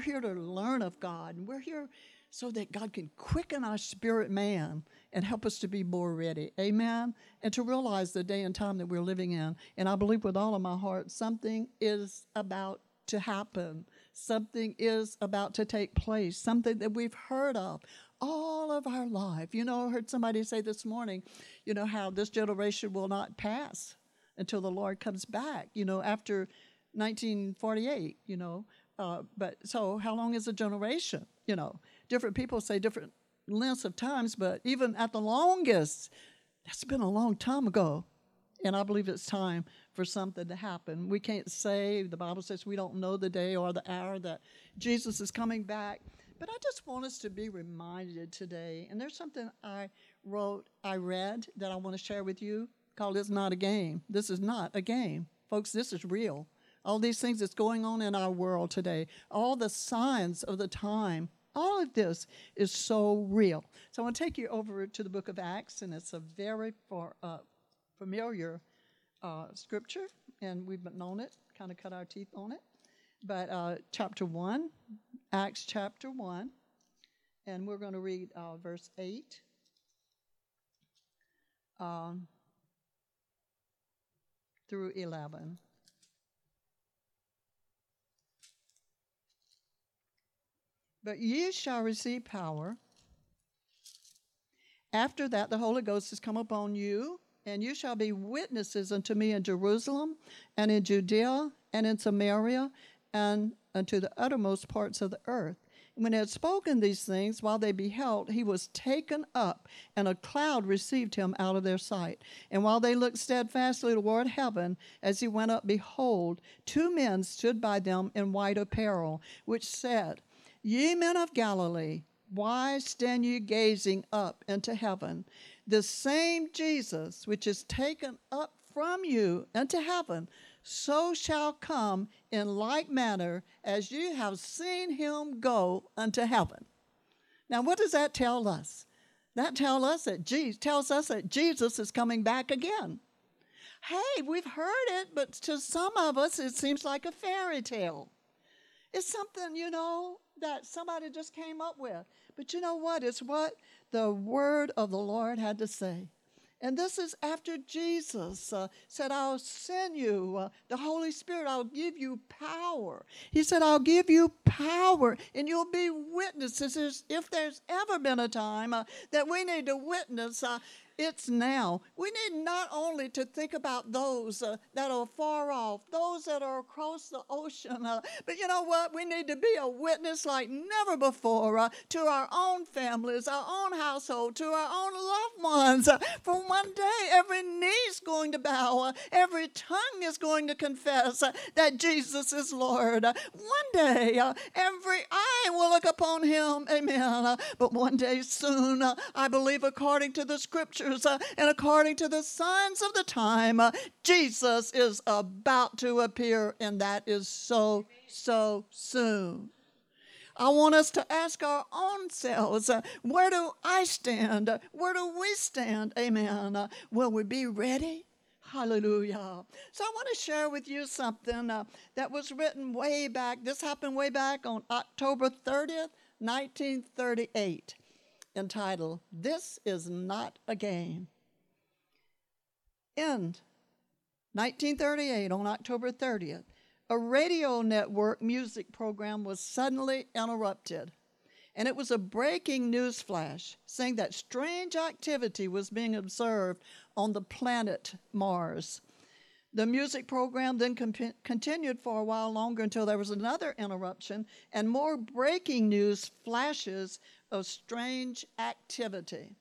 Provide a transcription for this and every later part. We're here to learn of God. And we're here so that God can quicken our spirit man and help us to be more ready. Amen? And to realize the day and time that we're living in. And I believe with all of my heart, something is about to happen. Something is about to take place. Something that we've heard of all of our life. You know, I heard somebody say this morning, you know, how this generation will not pass until the Lord comes back, you know, after 1948, you know. But so how long is a generation, you know? Different people say different lengths of times, but even at the longest, that's been a long time ago. And I believe it's time for something to happen. We can't say, the Bible says we don't know the day or the hour that Jesus is coming back. But I just want us to be reminded today. And there's something I read that I want to share with you called It's Not a Game. This is not a game. Folks, this is real. All these things that's going on in our world today, all the signs of the time, all of this is so real. So I want to take you over to the book of Acts, and it's a very familiar scripture, and we've been on it, kind of cut our teeth on it. But chapter 1, Acts chapter 1, and we're going to read verse 8. Through 11. But ye shall receive power. After that, the Holy Ghost has come upon you, and you shall be witnesses unto me in Jerusalem, and in Judea, and in Samaria, and unto the uttermost parts of the earth. And when he had spoken these things, while they beheld, he was taken up, and a cloud received him out of their sight. And while they looked steadfastly toward heaven, as he went up, behold, two men stood by them in white apparel, which said, Ye men of Galilee, why stand ye gazing up into heaven? The same Jesus which is taken up from you into heaven, so shall come in like manner as you have seen him go unto heaven. Now, what does that tell us? That tells us that Jesus is coming back again. Hey, we've heard it, but to some of us, it seems like a fairy tale. It's something, you know, that somebody just came up with. But you know what? It's what the word of the Lord had to say. And this is after Jesus said, I'll send you the Holy Spirit. I'll give you power. He said, I'll give you power, and you'll be witnesses. If there's ever been a time that we need to witness, it's now. We need not only to think about those that are far off, those that are across the ocean, but you know what? We need to be a witness like never before to our own families, our own household, to our own loved ones. For one day, every knee is going to bow, every tongue is going to confess that Jesus is Lord. One day, every eye will look upon him. Amen. But one day soon, I believe according to the scriptures, and according to the signs of the time, Jesus is about to appear, and that is so, so soon. I want us to ask our own selves, where do I stand? Where do we stand? Amen. Will we be ready? Hallelujah. So I want to share with you something that was written way back. This happened way back on October 30th, 1938. Entitled, This Is Not a Game. In 1938, on October 30th, a radio network music program was suddenly interrupted, and it was a breaking news flash saying that strange activity was being observed on the planet Mars. The music program then continued for a while longer until there was another interruption and more breaking news flashes of strange activity.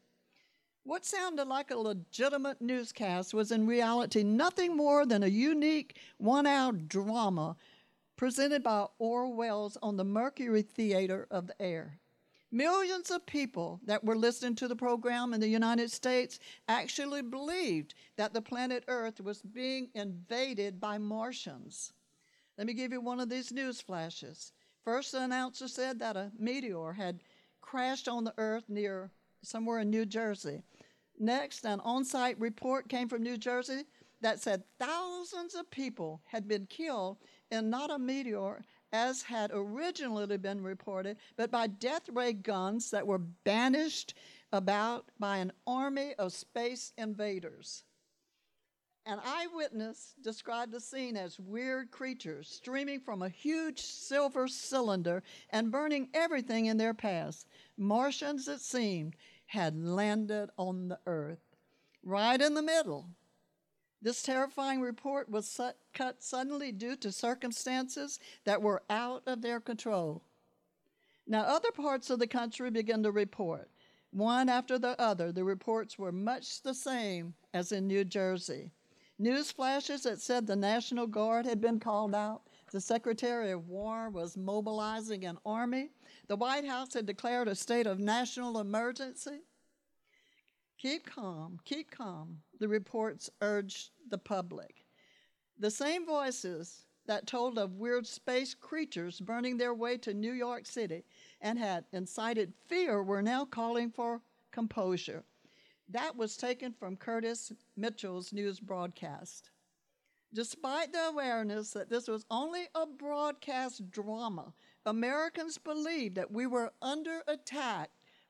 What sounded like a legitimate newscast was in reality nothing more than a unique one-hour drama presented by Orson Welles on the Mercury Theater of the Air. Millions of people that were listening to the program in the United States actually believed that the planet Earth was being invaded by Martians. Let me give you one of these news flashes. First, the announcer said that a meteor had crashed on the Earth near somewhere in New Jersey. Next, an on-site report came from New Jersey that said thousands of people had been killed in not a meteor as had originally been reported, but by death ray guns that were banished about by an army of space invaders. An eyewitness described the scene as weird creatures streaming from a huge silver cylinder and burning everything in their path. Martians, it seemed, had landed on the Earth, right in the middle. This terrifying report was cut suddenly due to circumstances that were out of their control. Now, other parts of the country began to report. One after the other, the reports were much the same as in New Jersey. News flashes that said the National Guard had been called out, the Secretary of War was mobilizing an army, the White House had declared a state of national emergency. Keep calm, keep calm, the reports urged the public. The same voices that told of weird space creatures burning their way to New York City and had incited fear were now calling for composure. That was taken from Curtis Mitchell's news broadcast. Despite the awareness that this was only a broadcast drama, Americans believed that we were under attack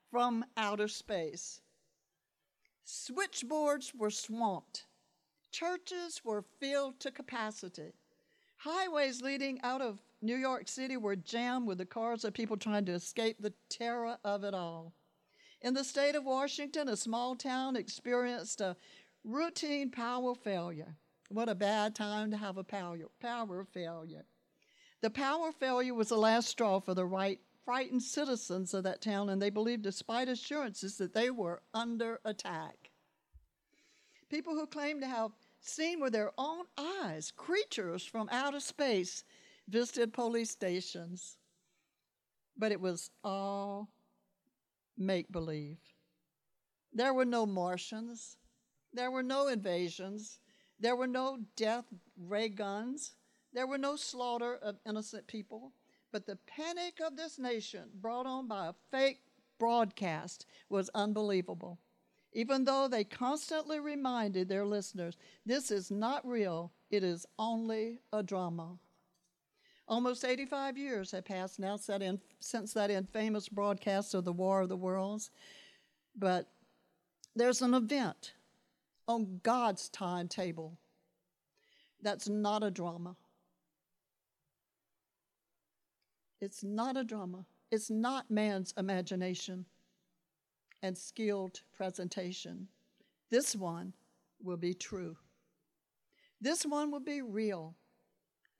from outer space. Switchboards were swamped. Churches were filled to capacity. Highways leading out of New York City were jammed with the cars of people trying to escape the terror of it all. In the state of Washington, a small town experienced a routine power failure. What a bad time to have a power failure. The power failure was the last straw for the frightened citizens of that town, and they believed, despite assurances, that they were under attack. People who claimed to have seen with their own eyes creatures from outer space visited police stations. But it was all make-believe. There were no Martians. There were no invasions. There were no death ray guns. There were no slaughter of innocent people. But the panic of this nation, brought on by a fake broadcast, was unbelievable. Even though they constantly reminded their listeners, this is not real, it is only a drama. Almost 85 years have passed now since that infamous broadcast of the War of the Worlds. But there's an event on God's timetable that's not a drama. It's not a drama. It's not man's imagination and skilled presentation. This one will be true. This one will be real.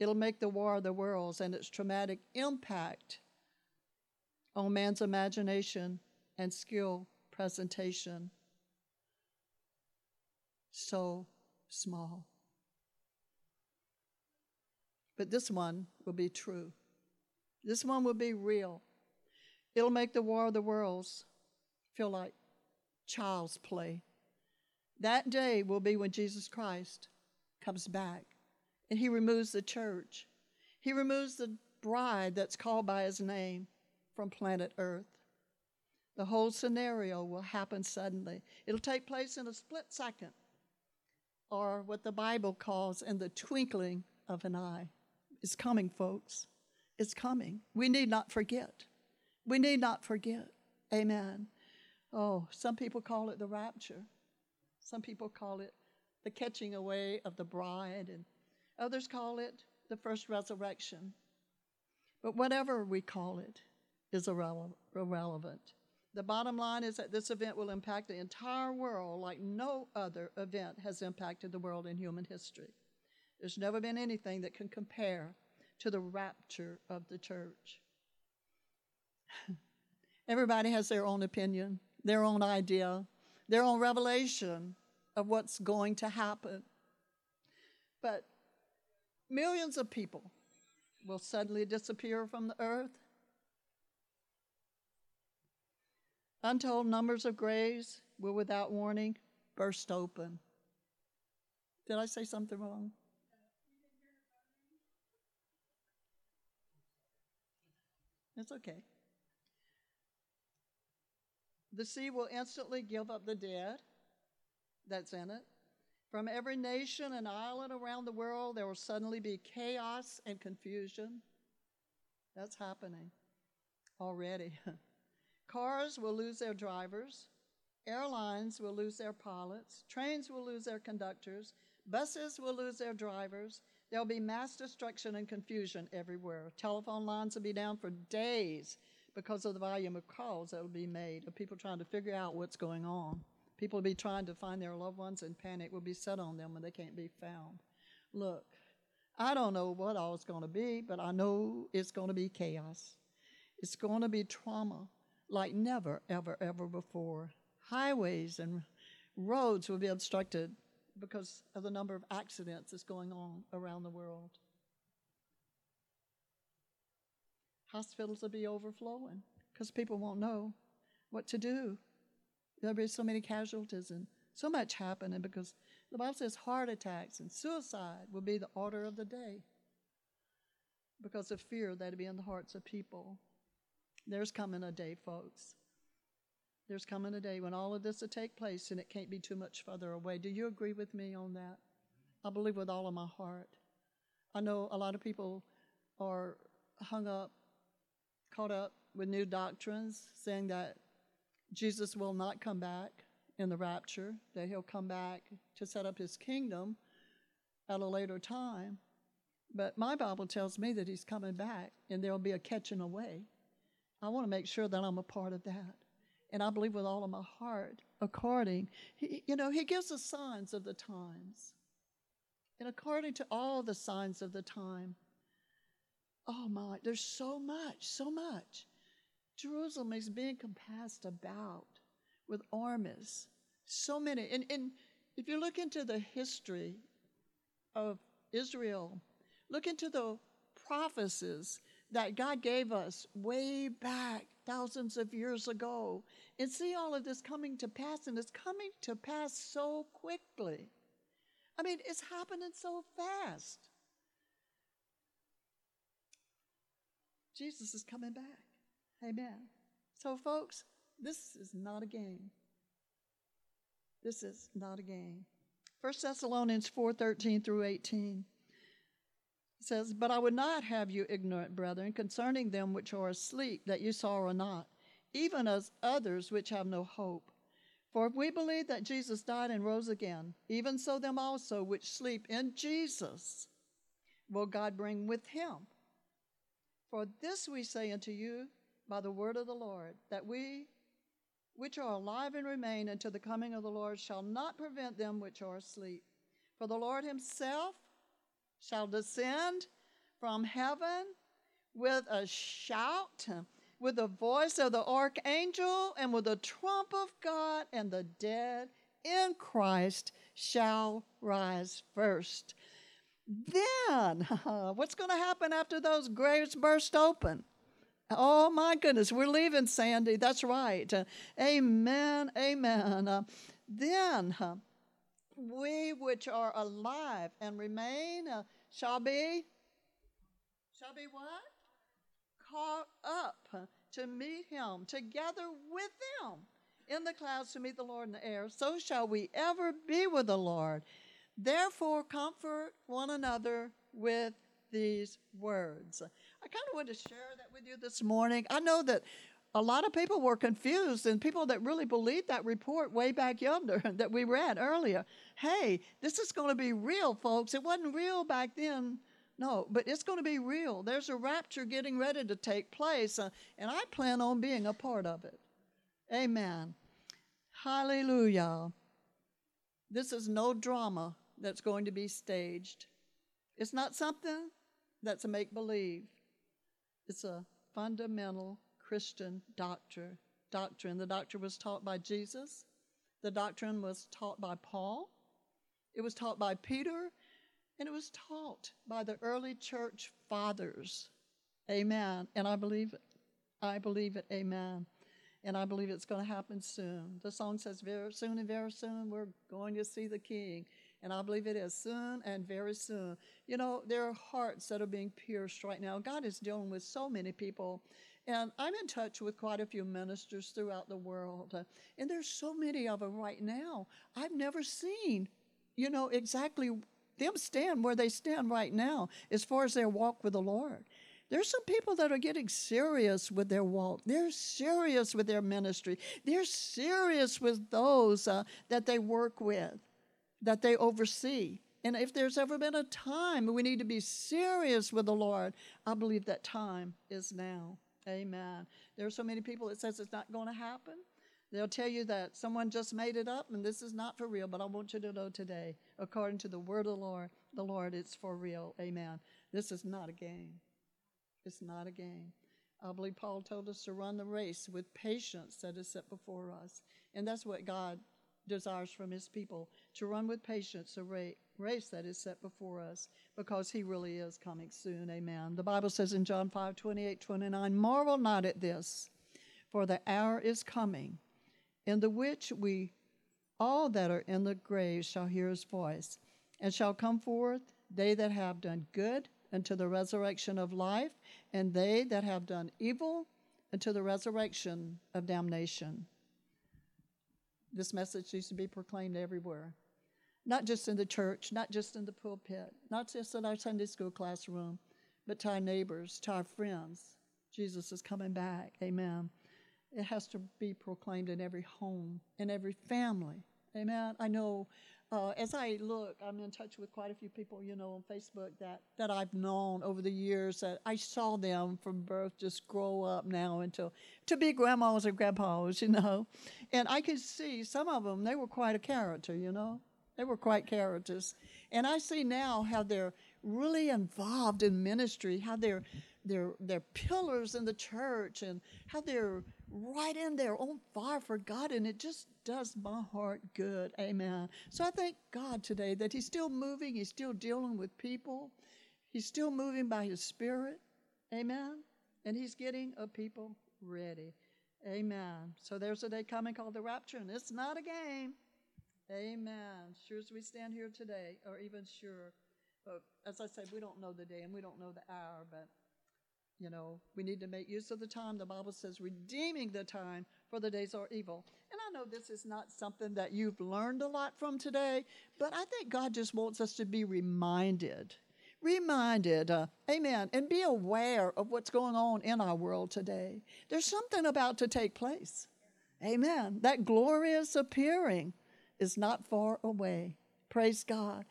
It'll make the War of the Worlds and its traumatic impact on man's imagination and skill presentation so small. But this one will be true. This one will be real. It'll make the War of the Worlds feel like child's play. That day will be when Jesus Christ comes back. And he removes the church. He removes the bride that's called by his name from planet Earth. The whole scenario will happen suddenly. It'll take place in a split second, or what the Bible calls in the twinkling of an eye. It's coming, folks. It's coming. We need not forget. We need not forget. Amen. Oh, some people call it the rapture. Some people call it the catching away of the bride, and others call it the first resurrection. But whatever we call it is irrelevant. The bottom line is that this event will impact the entire world like no other event has impacted the world in human history. There's never been anything that can compare to the rapture of the church. Everybody has their own opinion, their own idea, their own revelation of what's going to happen. But millions of people will suddenly disappear from the earth. Untold numbers of graves will, without warning, burst open. Did I say something wrong? It's okay. The sea will instantly give up the dead that's in it. From every nation and island around the world, there will suddenly be chaos and confusion. That's happening already. Cars will lose their drivers. Airlines will lose their pilots. Trains will lose their conductors. Buses will lose their drivers. There'll be mass destruction and confusion everywhere. Telephone lines will be down for days because of the volume of calls that will be made of people trying to figure out what's going on. People will be trying to find their loved ones, and panic will be set on them when they can't be found. Look, I don't know what all it's going to be, but I know it's going to be chaos. It's going to be trauma like never, ever, ever before. Highways and roads will be obstructed because of the number of accidents that's going on around the world. Hospitals will be overflowing because people won't know what to do. There'll be so many casualties and so much happening, because the Bible says heart attacks and suicide will be the order of the day because of fear that'll be in the hearts of people. There's coming a day, folks. There's coming a day when all of this will take place, and it can't be too much further away. Do you agree with me on that? I believe with all of my heart. I know a lot of people are hung up, caught up with new doctrines, saying that Jesus will not come back in the rapture, that he'll come back to set up his kingdom at a later time. But my Bible tells me that he's coming back, and there'll be a catching away. I want to make sure that I'm a part of that. And I believe with all of my heart, he gives us signs of the times. And according to all the signs of the time, oh my, there's so much, so much. Jerusalem is being compassed about with armies, so many. And if you look into the history of Israel, look into the prophecies that God gave us way back thousands of years ago, and see all of this coming to pass, and it's coming to pass so quickly. I mean, it's happening so fast. Jesus is coming back. Amen. So, folks, this is not a game. This is not a game. 1 Thessalonians 4:13 through 18 says, "But I would not have you ignorant, brethren, concerning them which are asleep, that you sorrow not, even as others which have no hope. For if we believe that Jesus died and rose again, even so them also which sleep in Jesus will God bring with him. For this we say unto you, by the word of the Lord, that we which are alive and remain until the coming of the Lord shall not prevent them which are asleep. For the Lord himself shall descend from heaven with a shout, with the voice of the archangel, and with the trump of God, and the dead in Christ shall rise first." Then, what's going to happen after those graves burst open? Oh, my goodness, we're leaving, Sandy. That's right. Amen, amen. Then we which are alive and remain shall be what? Caught up to meet him, together with him in the clouds to meet the Lord in the air. So shall we ever be with the Lord. Therefore, comfort one another with these words. I kind of want to share that with you this morning. I know that a lot of people were confused, and people that really believed that report way back yonder that we read earlier. Hey, this is going to be real, folks. It wasn't real back then. No, but it's going to be real. There's a rapture getting ready to take place, and I plan on being a part of it. Amen. Hallelujah. This is no drama that's going to be staged. It's not something that's a make-believe. It's a fundamental Christian doctrine. The doctrine was taught by Jesus. The doctrine was taught by Paul. It was taught by Peter. And it was taught by the early church fathers. Amen. And I believe it. I believe it. Amen. And I believe it's going to happen soon. The song says, "Very soon and very soon we're going to see the King." And I believe it is soon and very soon. You know, there are hearts that are being pierced right now. God is dealing with so many people. And I'm in touch with quite a few ministers throughout the world. And there's so many of them right now. I've never seen, exactly them stand where they stand right now as far as their walk with the Lord. There's some people that are getting serious with their walk. They're serious with their ministry. They're serious with those that they work with, that they oversee. And if there's ever been a time we need to be serious with the Lord, I believe that time is now. Amen. There are so many people that says it's not going to happen. They'll tell you that someone just made it up and this is not for real, but I want you to know today, according to the word of the Lord, it's for real. Amen. This is not a game. It's not a game. I believe Paul told us to run the race with patience that is set before us. And that's what God desires from his people, to run with patience the race that is set before us, because he really is coming soon. Amen. The Bible says in John 5:28-29, marvel not at this, for the hour is coming, in the which we all that are in the grave shall hear his voice, and shall come forth, they that have done good unto the resurrection of life, and they that have done evil unto the resurrection of damnation. This message needs to be proclaimed everywhere, not just in the church, not just in the pulpit, not just in our Sunday school classroom, but to our neighbors, to our friends. Jesus is coming back. Amen. It has to be proclaimed in every home, in every family. Amen. I know as I look, I'm in touch with quite a few people, you know, on Facebook that I've known over the years, that I saw them from birth just grow up now until to be grandmas and grandpas, you know. And I could see some of them, they were quite a character, you know. They were quite characters. And I see now how they're really involved in ministry, how they're pillars in the church, and how they're right in there on fire for God, and it just does my heart good. Amen. So I thank God today that he's still moving, he's still dealing with people, he's still moving by his Spirit. Amen. And he's getting a people ready. Amen. So there's a day coming called the rapture, and it's not a game. Amen. Sure as we stand here today, or even sure, but as I said, we don't know the day and we don't know the hour, but you know, we need to make use of the time. The Bible says, redeeming the time, for the days are evil. And I know this is not something that you've learned a lot from today, but I think God just wants us to be reminded. Amen, and be aware of what's going on in our world today. There's something about to take place. Amen. That glorious appearing is not far away. Praise God.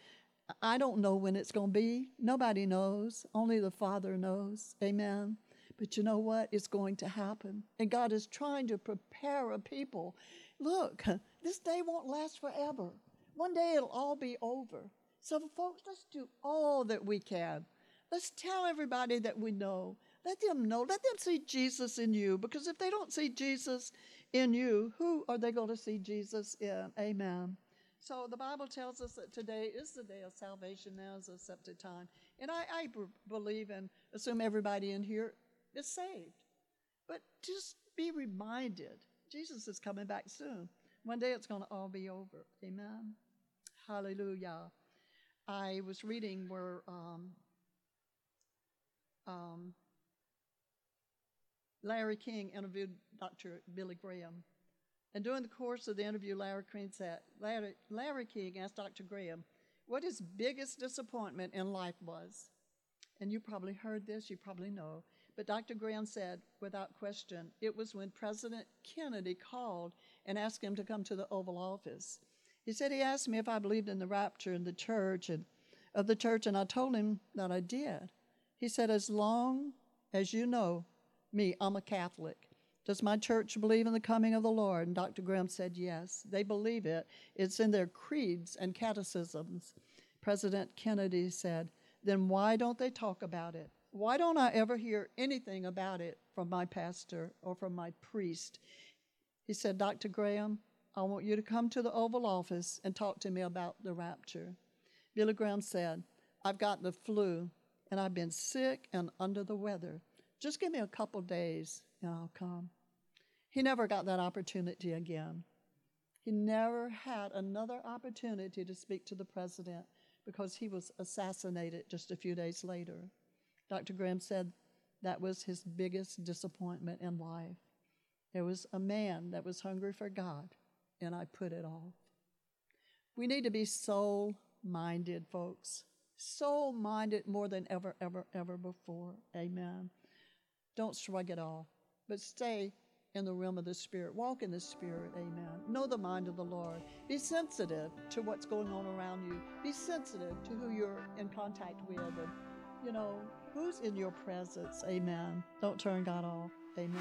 I don't know when it's going to be. Nobody knows. Only the Father knows. Amen. But you know what? It's going to happen. And God is trying to prepare a people. Look, this day won't last forever. One day it'll all be over. So, folks, let's do all that we can. Let's tell everybody that we know. Let them know. Let them see Jesus in you. Because if they don't see Jesus in you, who are they going to see Jesus in? Amen. So the Bible tells us that today is the day of salvation. Now is the accepted time. And I believe and assume everybody in here is saved. But just be reminded, Jesus is coming back soon. One day it's going to all be over. Amen. Hallelujah. I was reading where Larry King interviewed Dr. Billy Graham. And during the course of the interview, Larry King asked Dr. Graham what his biggest disappointment in life was. And you probably heard this, you probably know. But Dr. Graham said, without question, it was when President Kennedy called and asked him to come to the Oval Office. He said, he asked me if I believed in the rapture in the church and of the church, and I told him that I did. He said, as long as you know me, I'm a Catholic. Does my church believe in the coming of the Lord? And Dr. Graham said, yes, they believe it. It's in their creeds and catechisms. President Kennedy said, then why don't they talk about it? Why don't I ever hear anything about it from my pastor or from my priest? He said, Dr. Graham, I want you to come to the Oval Office and talk to me about the rapture. Billy Graham said, I've got the flu, and I've been sick and under the weather. Just give me a couple days, and I'll come. He never got that opportunity again. He never had another opportunity to speak to the president because he was assassinated just a few days later. Dr. Graham said that was his biggest disappointment in life. There was a man that was hungry for God, and I put it off. We need to be soul-minded, folks. soul-minded more than ever before. Amen. Don't shrug it off, but stay in the realm of the Spirit. Walk in the Spirit. Amen. Know the mind of the Lord. Be sensitive to what's going on around you. Be sensitive to who you're in contact with and, you know, who's in your presence. Amen. Don't turn God off. Amen.